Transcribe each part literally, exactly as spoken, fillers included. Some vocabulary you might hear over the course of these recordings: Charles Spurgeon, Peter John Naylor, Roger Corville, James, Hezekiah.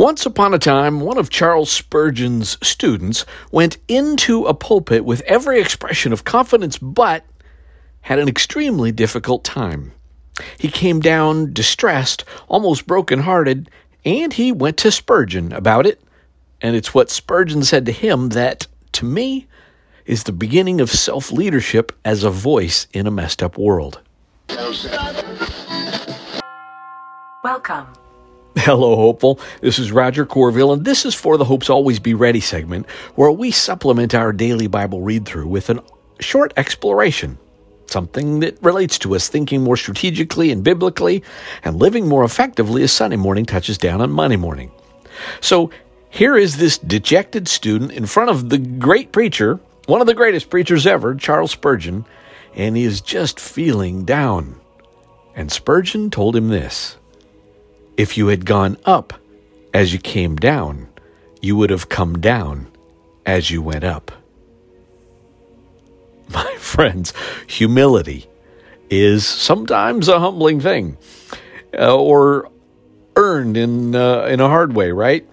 Once upon a time, one of Charles Spurgeon's students went into a pulpit with every expression of confidence, but had an extremely difficult time. He came down distressed, almost broken-hearted, and he went to Spurgeon about it, and it's what Spurgeon said to him that, to me, is the beginning of self-leadership as a voice in a messed-up world. Welcome. Hello, Hopeful. This is Roger Corville, and this is for the Hope's Always Be Ready segment, where we supplement our daily Bible read-through with a short exploration, something that relates to us thinking more strategically and biblically and living more effectively as Sunday morning touches down on Monday morning. So here is this dejected student in front of the great preacher, one of the greatest preachers ever, Charles Spurgeon, and he is just feeling down. And Spurgeon told him this: if you had gone up as you came down, you would have come down as you went up. My friends, humility is sometimes a humbling thing, uh, or earned in uh, in a hard way, right?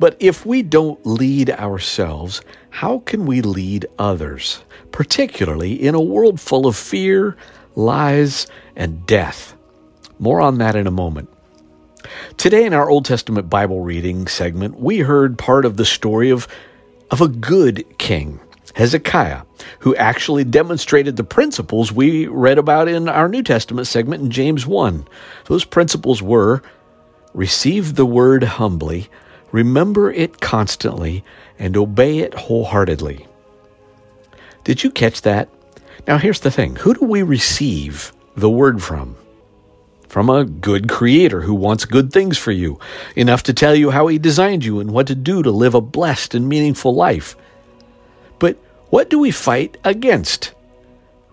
But if we don't lead ourselves, how can we lead others, particularly in a world full of fear, lies, and death? More on that in a moment. Today in our Old Testament Bible reading segment, we heard part of the story of, of a good king, Hezekiah, who actually demonstrated the principles we read about in our New Testament segment in James one. Those principles were: receive the word humbly, remember it constantly, and obey it wholeheartedly. Did you catch that? Now here's the thing. Who do we receive the word from? From a good creator who wants good things for you, enough to tell you how he designed you and what to do to live a blessed and meaningful life. But what do we fight against?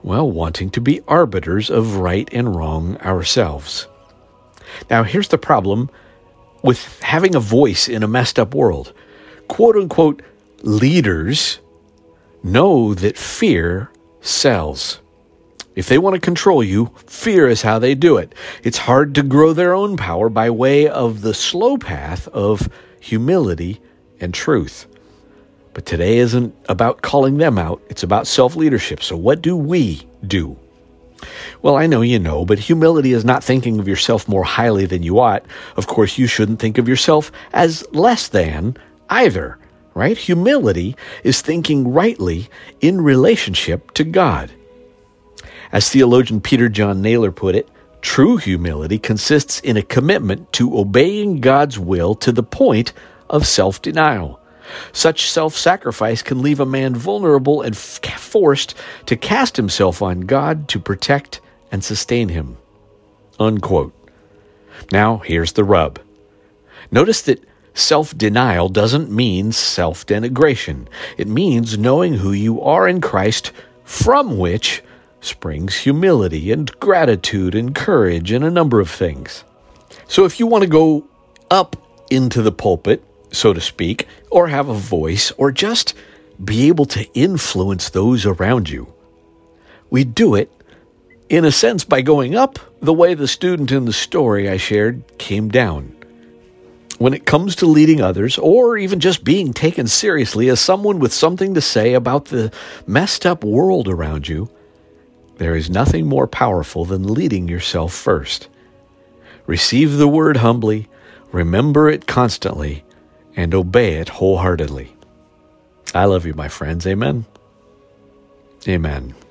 Well, wanting to be arbiters of right and wrong ourselves. Now, here's the problem with having a voice in a messed up world. Quote-unquote leaders know that fear sells. If they want to control you, fear is how they do it. It's hard to grow their own power by way of the slow path of humility and truth. But today isn't about calling them out. It's about self-leadership. So what do we do? Well, I know you know, but humility is not thinking of yourself more highly than you ought. Of course, you shouldn't think of yourself as less than either, right? Humility is thinking rightly in relationship to God. As theologian Peter John Naylor put it, true humility consists in a commitment to obeying God's will to the point of self-denial. Such self-sacrifice can leave a man vulnerable and f- forced to cast himself on God to protect and sustain him. Unquote. Now, here's the rub. Notice that self-denial doesn't mean self-denigration. It means knowing who you are in Christ, from which springs humility and gratitude and courage and a number of things. So if you want to go up into the pulpit, so to speak, or have a voice, or just be able to influence those around you, we do it, in a sense, by going up the way the student in the story I shared came down. When it comes to leading others, or even just being taken seriously as someone with something to say about the messed up world around you, there is nothing more powerful than leading yourself first. Receive the word humbly, remember it constantly, and obey it wholeheartedly. I love you, my friends. Amen. Amen.